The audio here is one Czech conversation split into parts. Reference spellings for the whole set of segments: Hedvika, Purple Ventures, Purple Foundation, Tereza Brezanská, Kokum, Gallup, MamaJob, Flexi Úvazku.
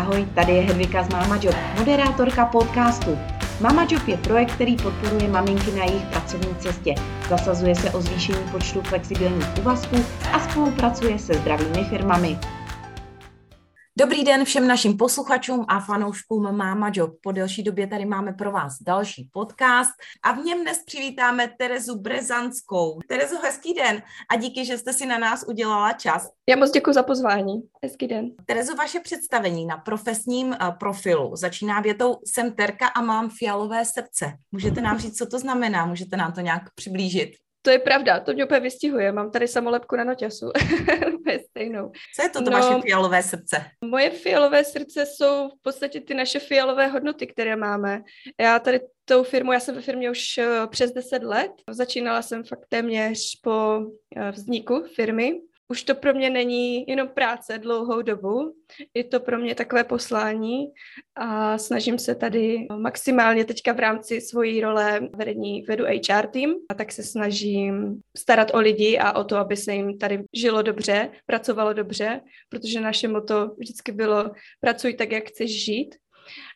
Ahoj, tady je Hedvika z MamaJob, moderátorka podcastu. MamaJob je projekt, který podporuje maminky na jejich pracovní cestě. Zasazuje se o zvýšení počtu flexibilních úvazků a spolupracuje se zdravými firmami. Dobrý den všem našim posluchačům a fanouškům MamaJob. Po delší době tady máme pro vás další podcast a v něm dnes přivítáme Terezu Brezanskou. Terezo, hezký den a díky, že jste si na nás udělala čas. Já moc děkuji za pozvání. Hezký den. Terezo, vaše představení na profesním profilu začíná větou jsem Terka a mám fialové srdce. Můžete nám říct, co to znamená? Můžete nám to nějak přiblížit? To je pravda, to mě úplně vystihuje. Mám tady samolepku nanoťasu. Stejnou. Co je to vaše fialové srdce? Moje fialové srdce jsou v podstatě ty naše fialové hodnoty, které máme. Já jsem ve firmě už přes 10 let. Začínala jsem fakt téměř po vzniku firmy. Už to pro mě není jenom práce dlouhou dobu, je to pro mě takové poslání a snažím se tady maximálně teďka v rámci svojí role vedu HR tým, a tak se snažím starat o lidi a o to, aby se jim tady žilo dobře, pracovalo dobře, protože naše motto vždycky bylo pracuj tak, jak chceš žít.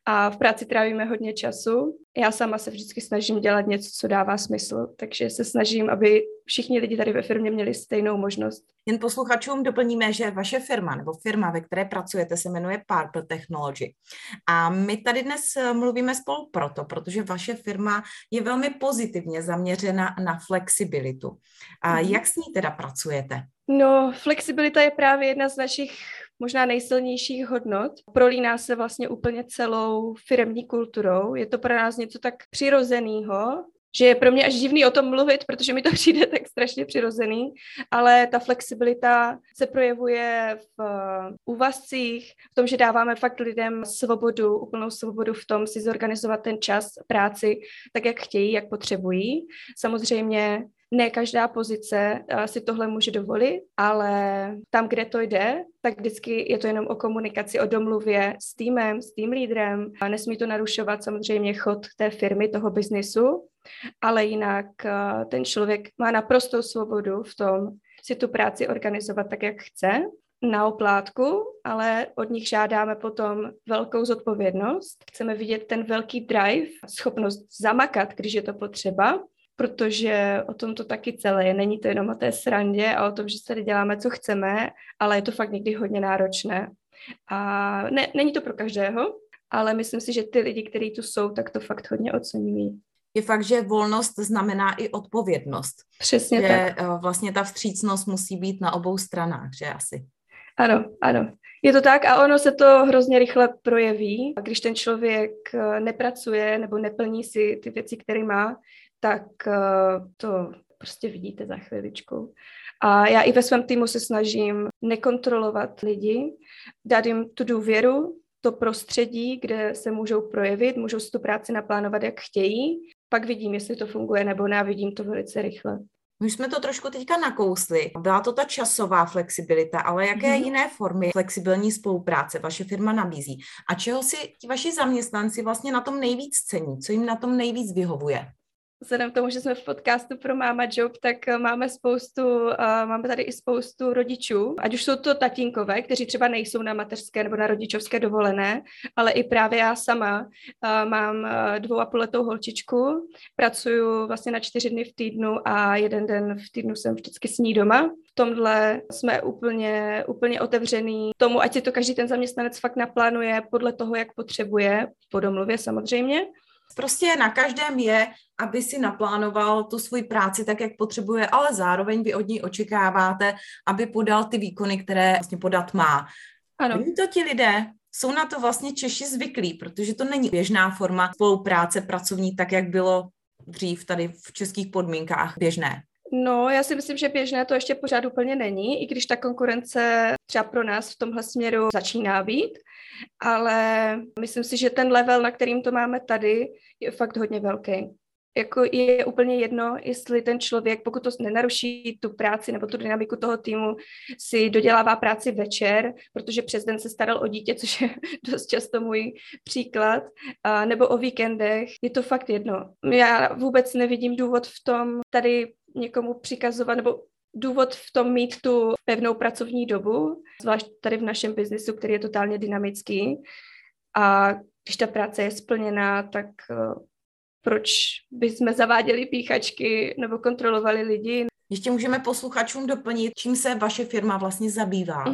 A v práci trávíme hodně času. Já sama se vždycky snažím dělat něco, co dává smysl, takže se snažím, aby všichni lidi tady ve firmě měli stejnou možnost. Jen posluchačům doplníme, že vaše firma nebo firma, ve které pracujete, se jmenuje Purple Technology. A my tady dnes mluvíme spolu proto, protože vaše firma je velmi pozitivně zaměřena na flexibilitu. A jak s ní teda pracujete? No, flexibilita je právě jedna z našich možná nejsilnějších hodnot. Prolíná se vlastně úplně celou firemní kulturou. Je to pro nás něco tak přirozeného, že je pro mě až divný o tom mluvit, protože mi to přijde tak strašně přirozený, ale ta flexibilita se projevuje v úvazcích, v tom, že dáváme fakt lidem svobodu, úplnou svobodu v tom si zorganizovat ten čas práci tak, jak chtějí, jak potřebují. Samozřejmě ne každá pozice si tohle může dovolit, ale tam, kde to jde, tak vždycky je to jenom o komunikaci, o domluvě s týmem, s tým lídrem. A nesmí to narušovat samozřejmě chod té firmy, toho biznisu, ale jinak ten člověk má naprostou svobodu v tom si tu práci organizovat tak, jak chce, na oplátku, ale od nich žádáme potom velkou zodpovědnost. Chceme vidět ten velký drive, schopnost zamakat, když je to potřeba, protože o tom to taky celé je. Není to jenom o té srandě a o tom, že tady děláme, co chceme, ale je to fakt někdy hodně náročné. A ne, není to pro každého, ale myslím si, že ty lidi, kteří tu jsou, tak to fakt hodně oceňují. Je fakt, že volnost znamená i odpovědnost. Přesně že tak. Vlastně ta vstřícnost musí být na obou stranách, že asi? Ano, ano. Je to tak a ono se to hrozně rychle projeví. Když ten člověk nepracuje nebo neplní si ty věci, které má, tak to prostě vidíte za chviličku. A já i ve svém týmu se snažím nekontrolovat lidi, dát jim tu důvěru, to prostředí, kde se můžou projevit, můžou si tu práci naplánovat, jak chtějí. Pak vidím, jestli to funguje nebo ne, vidím to velice rychle. My jsme to trošku teďka nakousli. Byla to ta časová flexibilita, ale jaké jiné formy flexibilní spolupráce vaše firma nabízí? A čeho si ti vaši zaměstnanci vlastně na tom nejvíc cení? Co jim na tom nejvíc vyhovuje? Vzhledem k tomu, že jsme v podcastu pro MamaJob, tak máme tady i spoustu rodičů, ať už jsou to tatínkové, kteří třeba nejsou na mateřské nebo na rodičovské dovolené, ale i právě já sama mám 2,5letou holčičku, pracuju vlastně na 4 dny v týdnu a 1 den v týdnu jsem vždycky s ní doma. V tomhle jsme úplně otevřený tomu, ať si to každý ten zaměstnanec fakt naplánuje podle toho, jak potřebuje, po domluvě samozřejmě. Prostě na každém je, aby si naplánoval tu svou práci tak, jak potřebuje, ale zároveň vy od ní očekáváte, aby podal ty výkony, které vlastně podat má. Ano. Není to ti lidé? Jsou na to vlastně Češi zvyklí, protože to není běžná forma spolupráce pracovní, tak jak bylo dřív tady v českých podmínkách běžné. No, já si myslím, že běžné to ještě pořád úplně není, i když ta konkurence třeba pro nás v tomhle směru začíná být, ale myslím si, že ten level, na kterým to máme tady, je fakt hodně velký. Jako je úplně jedno, jestli ten člověk, pokud to nenaruší tu práci nebo tu dynamiku toho týmu, si dodělává práci večer, protože přes den se staral o dítě, což je dost často můj příklad, nebo o víkendech, je to fakt jedno. Já vůbec nevidím důvod v tom tady někomu přikazovat, nebo důvod v tom mít tu pevnou pracovní dobu, zvlášť tady v našem biznesu, který je totálně dynamický. A když ta práce je splněná, tak proč bychom zaváděli píchačky nebo kontrolovali lidi? Ještě můžeme posluchačům doplnit, čím se vaše firma vlastně zabývá.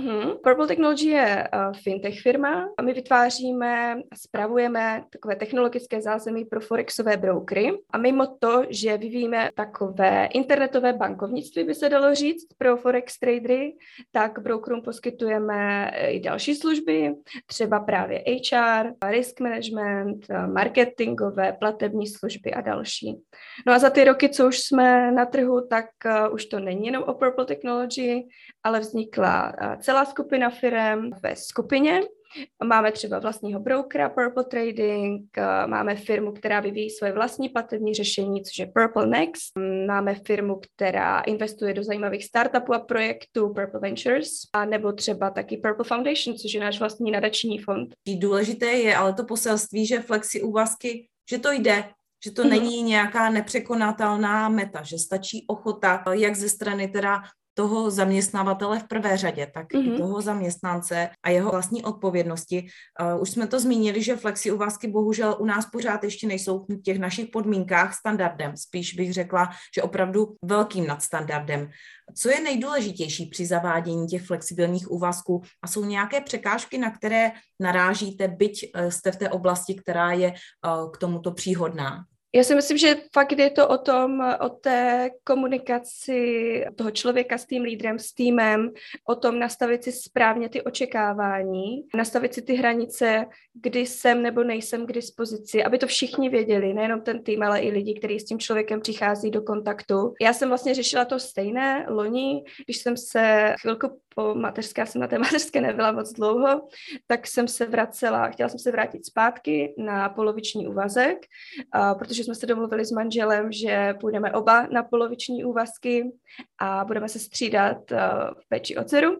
Purple Technology je fintech firma a my vytváříme a spravujeme takové technologické zázemí pro forexové brokery. A mimo to, že vyvíjíme takové internetové bankovnictví, by se dalo říct, pro forex tradery, tak brokerům poskytujeme i další služby, třeba právě HR, risk management, marketingové, platební služby a další. No a za ty roky, co už jsme na trhu, tak už to není jenom o Purple Technology, ale vznikla celá skupina firem ve skupině. Máme třeba vlastního brokera Purple Trading, máme firmu, která vyvíjí svoje vlastní platební řešení, což je Purple Next. Máme firmu, která investuje do zajímavých startupů a projektů Purple Ventures, a nebo třeba taky Purple Foundation, což je náš vlastní nadační fond. Důležité je ale to poselství, že Flexi úvazky, že to jde. Že to není nějaká nepřekonatelná meta, že stačí ochota jak ze strany teda toho zaměstnavatele v prvé řadě, tak i toho zaměstnance a jeho vlastní odpovědnosti. Už jsme to zmínili, že flexi úvazky bohužel u nás pořád ještě nejsou v těch našich podmínkách standardem. Spíš bych řekla, že opravdu velkým nadstandardem. Co je nejdůležitější při zavádění těch flexibilních úvazků a jsou nějaké překážky, na které narážíte, byť jste v té oblasti, která je k tomuto příhodná? Já si myslím, že fakt je to o té komunikaci toho člověka s tím lídrem, s týmem, o tom nastavit si správně ty očekávání, nastavit si ty hranice, kdy jsem nebo nejsem k dispozici, aby to všichni věděli, nejenom ten tým, ale i lidi, kteří s tím člověkem přichází do kontaktu. Já jsem vlastně řešila to stejné loni, když jsem se chvilku po mateřské, jsem na té mateřské nebyla moc dlouho, tak jsem se vracela, chtěla jsem se vrátit zpátky na poloviční úvazek, protože jsme se domluvili s manželem, že půjdeme oba na poloviční úvazky a budeme se střídat v péči o dceru,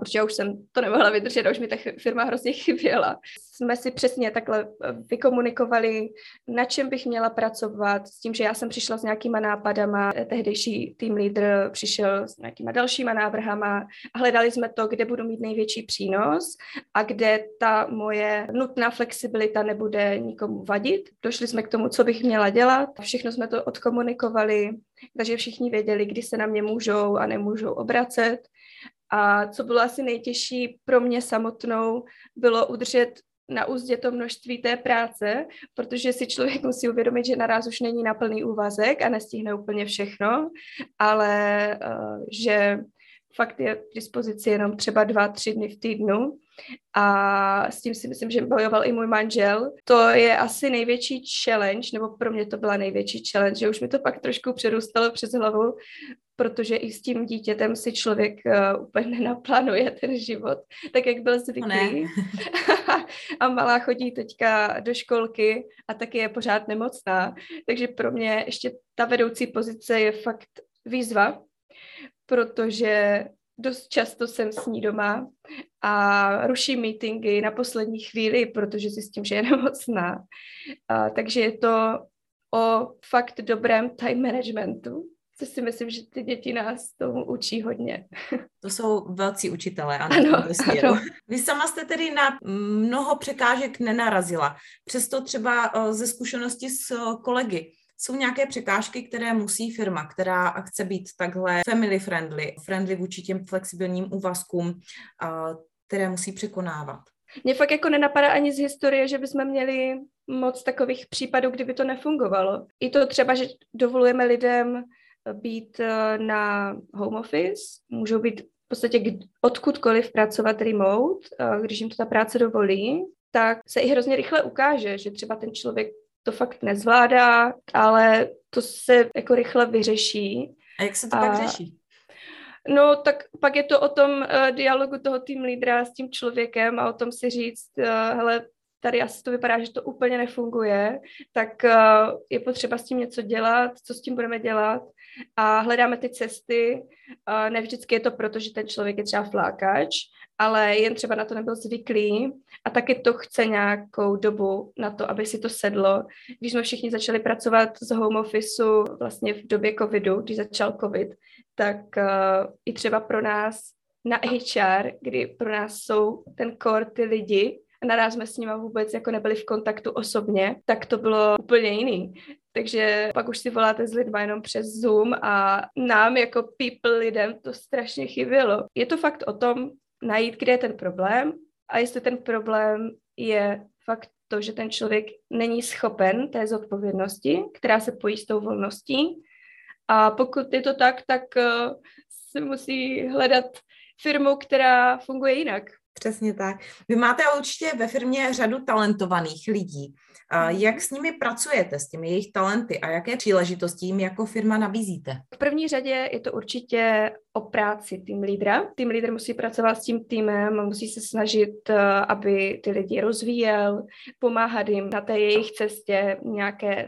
protože já už jsem to nemohla vydržet a už mi ta firma hrozně chyběla. Jsme si přesně takhle vykomunikovali, na čem bych měla pracovat, s tím, že já jsem přišla s nějakýma nápadama, tehdejší tým lídr přišel s nějakýma dalšíma návrhama a hledali jsme to, kde budu mít největší přínos a kde ta moje nutná flexibilita nebude nikomu vadit. Došli jsme k tomu, co bych měla dělat, všechno jsme to odkomunikovali, takže všichni věděli, kdy se na mě můžou a nemůžou obracet. A co bylo asi nejtěžší pro mě samotnou, bylo udržet na úzdě to množství té práce, protože si člověk musí uvědomit, že naraz už není na plný úvazek a nestihne úplně všechno, ale že fakt je k dispozici jenom třeba 2-3 dny v týdnu. A s tím si myslím, že bojoval i můj manžel. To je asi největší challenge, nebo pro mě to byla největší challenge, že už mi to pak trošku přerůstalo přes hlavu, protože i s tím dítětem si člověk úplně nenaplánuje ten život, tak jak byl zvyklý. A malá chodí teďka do školky a taky je pořád nemocná. Takže pro mě ještě ta vedoucí pozice je fakt výzva, protože dost často jsem s ní doma a ruším meetingy na poslední chvíli, protože zjistím, že je nemocná. Takže je to o fakt dobrém time managementu, co si myslím, že ty děti nás tomu učí hodně. To jsou velcí učitelé, ano. Vy sama jste tedy na mnoho překážek nenarazila, přesto třeba ze zkušenosti s kolegy. Jsou nějaké překážky, které musí firma, která chce být takhle family friendly vůči těm flexibilním úvazkům, které musí překonávat? Mně fakt jako nenapadá ani z historie, že bychom měli moc takových případů, kdyby to nefungovalo. I to třeba, že dovolujeme lidem být na home office, můžou být v podstatě odkudkoliv pracovat remote, když jim to ta práce dovolí, tak se i hrozně rychle ukáže, že třeba ten člověk to fakt nezvládá, ale to se jako rychle vyřeší. A jak se to pak řeší? No tak pak je to o tom dialogu toho tým lídra s tím člověkem a o tom si říct, hele, tady asi to vypadá, že to úplně nefunguje, tak je potřeba s tím něco dělat, co s tím budeme dělat a hledáme ty cesty. Ne vždycky je to proto, že ten člověk je třeba flákač, ale jen třeba na to nebyl zvyklý a taky to chce nějakou dobu na to, aby si to sedlo. Když jsme všichni začali pracovat z home officeu vlastně v době covidu, když začal covid, tak i třeba pro nás na HR, kdy pro nás jsou ten core ty lidi, a naraz jsme s nima vůbec jako nebyli v kontaktu osobně, tak to bylo úplně jiný. Takže pak už si voláte s lidma jenom přes Zoom a nám jako people lidem to strašně chybělo. Je to fakt o tom najít, kde je ten problém a jestli ten problém je fakt to, že ten člověk není schopen té zodpovědnosti, která se pojí s tou volností. A pokud je to tak, tak se musí hledat firmu, která funguje jinak. Přesně tak. Vy máte určitě ve firmě řadu talentovaných lidí. Jak s nimi pracujete, s těmi jejich talenty a jaké příležitosti jim jako firma nabízíte? V první řadě je to určitě o práci tým lídra. Tým lídr musí pracovat s tím týmem, musí se snažit, aby ty lidi rozvíjel, pomáhat jim na té jejich cestě nějaké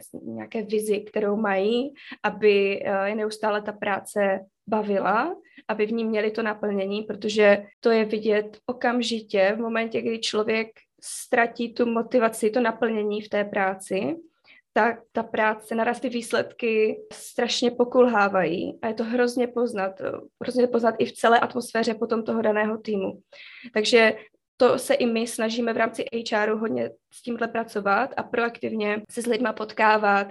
vizi, kterou mají, aby je neustále ta práce bavila, aby v ní měli to naplnění, protože to je vidět okamžitě v momentě, kdy člověk ztratí tu motivaci, to naplnění v té práci, tak ta práce, naraz ty výsledky strašně pokulhávají a je to hrozně poznat i v celé atmosféře potom toho daného týmu. Takže to se i my snažíme v rámci HRu hodně s tímhle pracovat a proaktivně se s lidma potkávat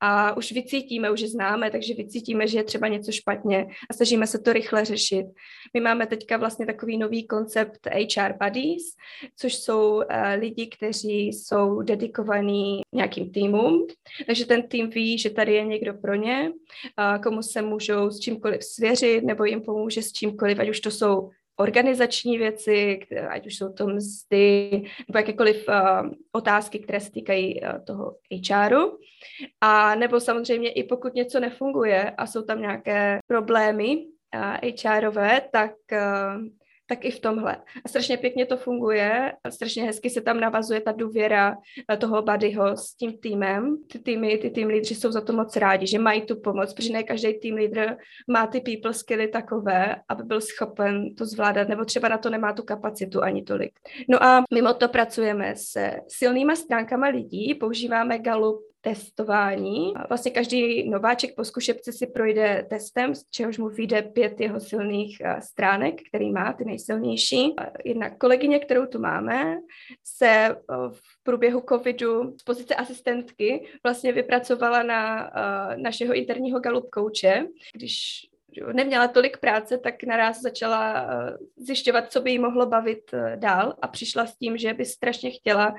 a už vycítíme, už je známe, takže vycítíme, že je třeba něco špatně a snažíme se to rychle řešit. My máme teďka vlastně takový nový koncept HR buddies, což jsou lidi, kteří jsou dedikovaní nějakým týmům, takže ten tým ví, že tady je někdo pro ně, komu se můžou s čímkoliv svěřit nebo jim pomůže s čímkoliv, ať už to jsou organizační věci, ať už jsou to mzdy, nebo jakékoliv otázky, které se týkají toho HRu. A nebo samozřejmě i pokud něco nefunguje a jsou tam nějaké problémy HRové, tak i v tomhle. A strašně pěkně to funguje, a strašně hezky se tam navazuje ta důvěra toho buddyho s tím týmem. Ty tým lídři jsou za to moc rádi, že mají tu pomoc, protože ne každý tým lídr má ty people skilly takové, aby byl schopen to zvládat, nebo třeba na to nemá tu kapacitu ani tolik. No a mimo to pracujeme se silnýma stránkama lidí, používáme Gallup testování. Vlastně každý nováček po zkušebce si projde testem, z čehož mu vyjde 5 jeho silných stránek, který má, ty nejsilnější. Jedna kolegyně, kterou tu máme, se v průběhu covidu z pozice asistentky vlastně vypracovala na našeho interního Gallup kouče. Když neměla tolik práce, tak naraz začala zjišťovat, co by jí mohlo bavit dál a přišla s tím, že by strašně chtěla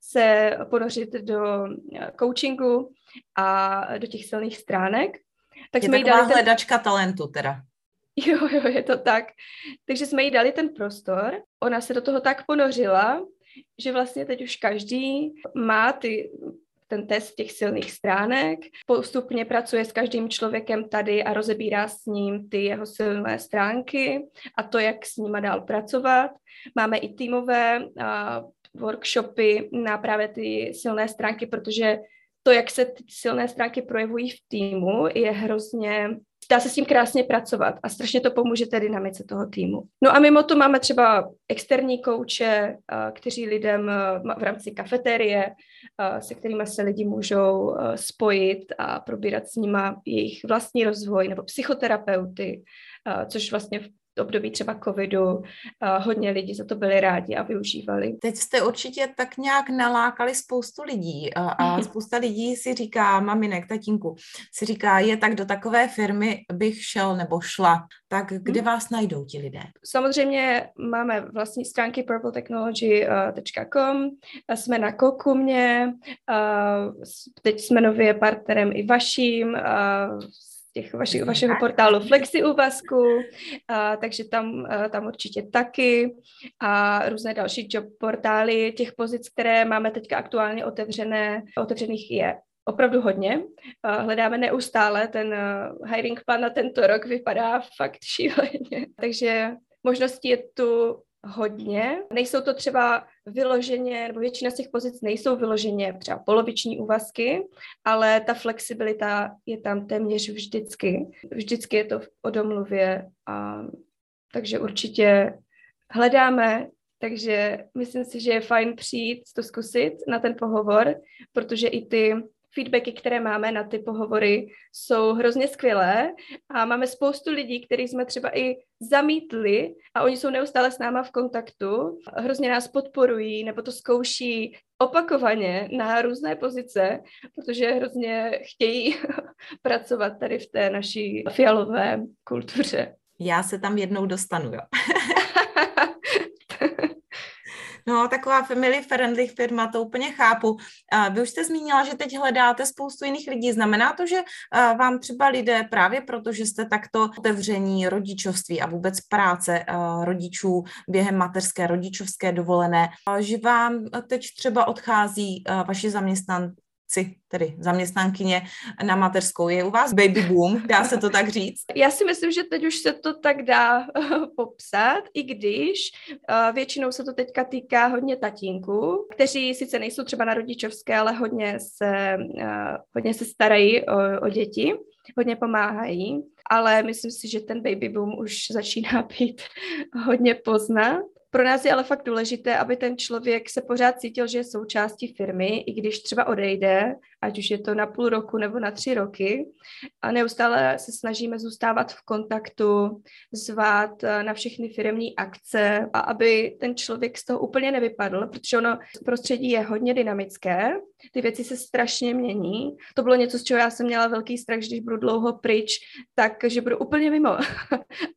se ponořit do coachingu a do těch silných stránek. Tak je taková hledačka talentu teda. Jo, je to tak. Takže jsme jí dali ten prostor, ona se do toho tak ponořila, že vlastně teď už každý má ten test těch silných stránek, postupně pracuje s každým člověkem tady a rozebírá s ním ty jeho silné stránky a to, jak s nima dál pracovat. Máme i týmové workshopy na právě ty silné stránky, protože to, jak se ty silné stránky projevují v týmu, je hrozně... Dá se s tím krásně pracovat a strašně to pomůže té dynamice toho týmu. No a mimo to máme třeba externí kouče, kteří lidem v rámci kafeterie, se kterými se lidi můžou spojit a probírat s nima jejich vlastní rozvoj, nebo psychoterapeuty, což vlastně v období třeba covidu hodně lidí za to byli rádi a využívali. Teď jste určitě tak nějak nalákali spoustu lidí a spousta lidí si říká, maminek, tatínku, si říká, je tak do takové firmy bych šel nebo šla. Tak kde vás najdou ti lidé? Samozřejmě máme vlastní stránky purpletechnology.com, jsme na Kokumě, teď jsme nově partnerem i vaším, vašeho portálu Flexi Úvazku, takže tam určitě taky a různé další job portály. Těch pozic, které máme teďka aktuálně otevřených je opravdu hodně. Hledáme neustále, ten hiring plan na tento rok vypadá fakt šíleně. Takže možností je tu hodně. Nejsou to třeba vyloženě, nebo většina z těch pozic nejsou vyloženě třeba poloviční úvazky, ale ta flexibilita je tam téměř vždycky. Vždycky je to o domluvě, a takže určitě hledáme, takže myslím si, že je fajn přijít to zkusit na ten pohovor, protože i ty feedbacky, které máme na ty pohovory, jsou hrozně skvělé a máme spoustu lidí, který jsme třeba i zamítli a oni jsou neustále s náma v kontaktu, hrozně nás podporují nebo to zkouší opakovaně na různé pozice, protože hrozně chtějí pracovat tady v té naší fialové kultuře. Já se tam jednou dostanu, jo. No, taková family friendly firma, to úplně chápu. Vy už jste zmínila, že teď hledáte spoustu jiných lidí. Znamená to, že vám třeba lidé právě proto, že jste takto otevření rodičovství a vůbec práce rodičů během mateřské, rodičovské dovolené, že vám teď třeba odchází vaši zaměstnanci, tedy zaměstnankyně na mateřskou. Je u vás baby boom, dá se to tak říct? Já si myslím, že teď už se to tak dá popsat, i když většinou se to teďka týká hodně tatínků, kteří sice nejsou třeba na rodičovské, ale hodně se starají o děti, hodně pomáhají, ale myslím si, že ten baby boom už začíná být hodně poznat. Pro nás je ale fakt důležité, aby ten člověk se pořád cítil, že je součástí firmy, i když třeba odejde, ať už je to na 0,5 roku nebo na 3 roky. A neustále se snažíme zůstávat v kontaktu, zvát na všechny firemní akce, a aby ten člověk z toho úplně nevypadl, protože ono prostředí je hodně dynamické, ty věci se strašně mění. To bylo něco, z čeho já jsem měla velký strach, když budu dlouho pryč, takže budu úplně mimo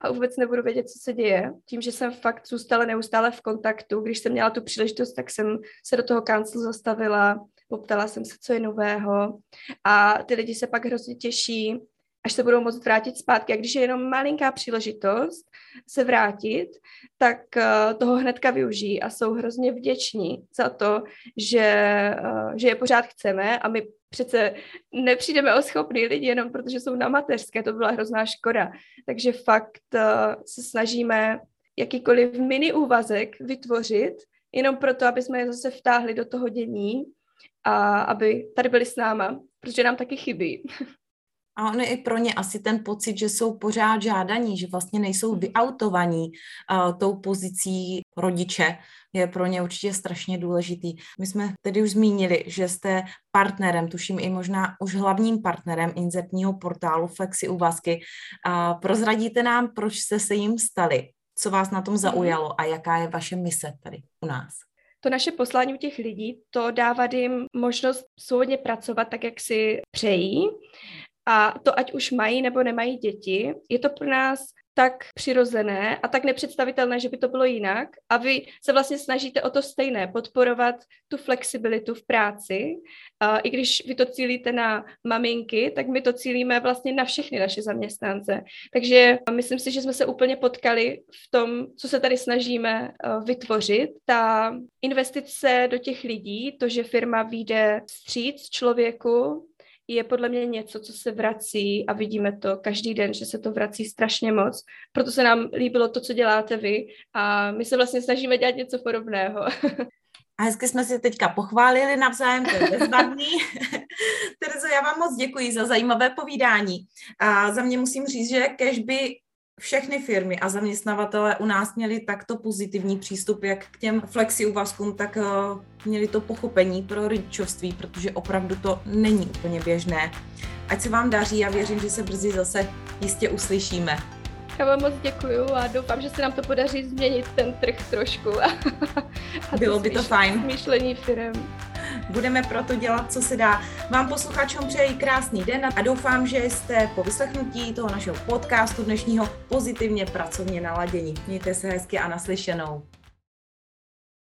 a vůbec nebudu vědět, co se děje. Tím, že jsem fakt zůstala neustále v kontaktu, když jsem měla tu příležitost, tak jsem se do toho kanclu zastavila, poptala jsem se, co je nového, a ty lidi se pak hrozně těší, až se budou moct vrátit zpátky. A když je jenom malinká příležitost se vrátit, tak toho hnedka využijí a jsou hrozně vděční za to, že je pořád chceme, a my přece nepřijdeme o schopný lidi jenom protože jsou na mateřské, to byla hrozná škoda. Takže fakt se snažíme jakýkoliv mini úvazek vytvořit, jenom proto, aby jsme je zase vtáhli do toho dění a aby tady byli s náma, protože nám taky chybí. A ono i pro ně asi ten pocit, že jsou pořád žádaní, že vlastně nejsou vyoutovaní tou pozicí rodiče, je pro ně určitě strašně důležitý. My jsme tedy už zmínili, že jste partnerem, tuším i možná už hlavním partnerem inzertního portálu Flexi Úvazky. Prozradíte nám, proč jste se jim stali? Co vás na tom zaujalo a jaká je vaše mise tady u nás? To naše poslání u těch lidí, to dává jim možnost svobodně pracovat tak, jak si přejí. A to, ať už mají nebo nemají děti, je to pro nás tak přirozené a tak nepředstavitelné, že by to bylo jinak. A vy se vlastně snažíte o to stejné, podporovat tu flexibilitu v práci. I když vy to cílíte na maminky, tak my to cílíme vlastně na všechny naše zaměstnance. Takže myslím si, že jsme se úplně potkali v tom, co se tady snažíme vytvořit. Ta investice do těch lidí, to, že firma vyjde vstříc člověku, je podle mě něco, co se vrací, a vidíme to každý den, že se to vrací strašně moc. Proto se nám líbilo to, co děláte vy, a my se vlastně snažíme dělat něco podobného. A hezky jsme si teďka pochválili navzájem, to je bezvadný. Terezo, já vám moc děkuji za zajímavé povídání. A za mě musím říct, že kéž by všechny firmy a zaměstnavatele u nás měli takto pozitivní přístup jak k těm flexi úvazkům, tak měli to pochopení pro rodičovství, protože opravdu to není úplně běžné. Ať se vám daří a věřím, že se brzy zase jistě uslyšíme. Já vám moc děkuju a doufám, že se nám to podaří změnit ten trh trošku. A bylo by to fajn. Smýšlení firem. Budeme proto dělat, co se dá. Vám posluchačům přeji krásný den a doufám, že jste po vyslechnutí toho našeho podcastu dnešního pozitivně pracovně naladění. Mějte se hezky a naslyšenou.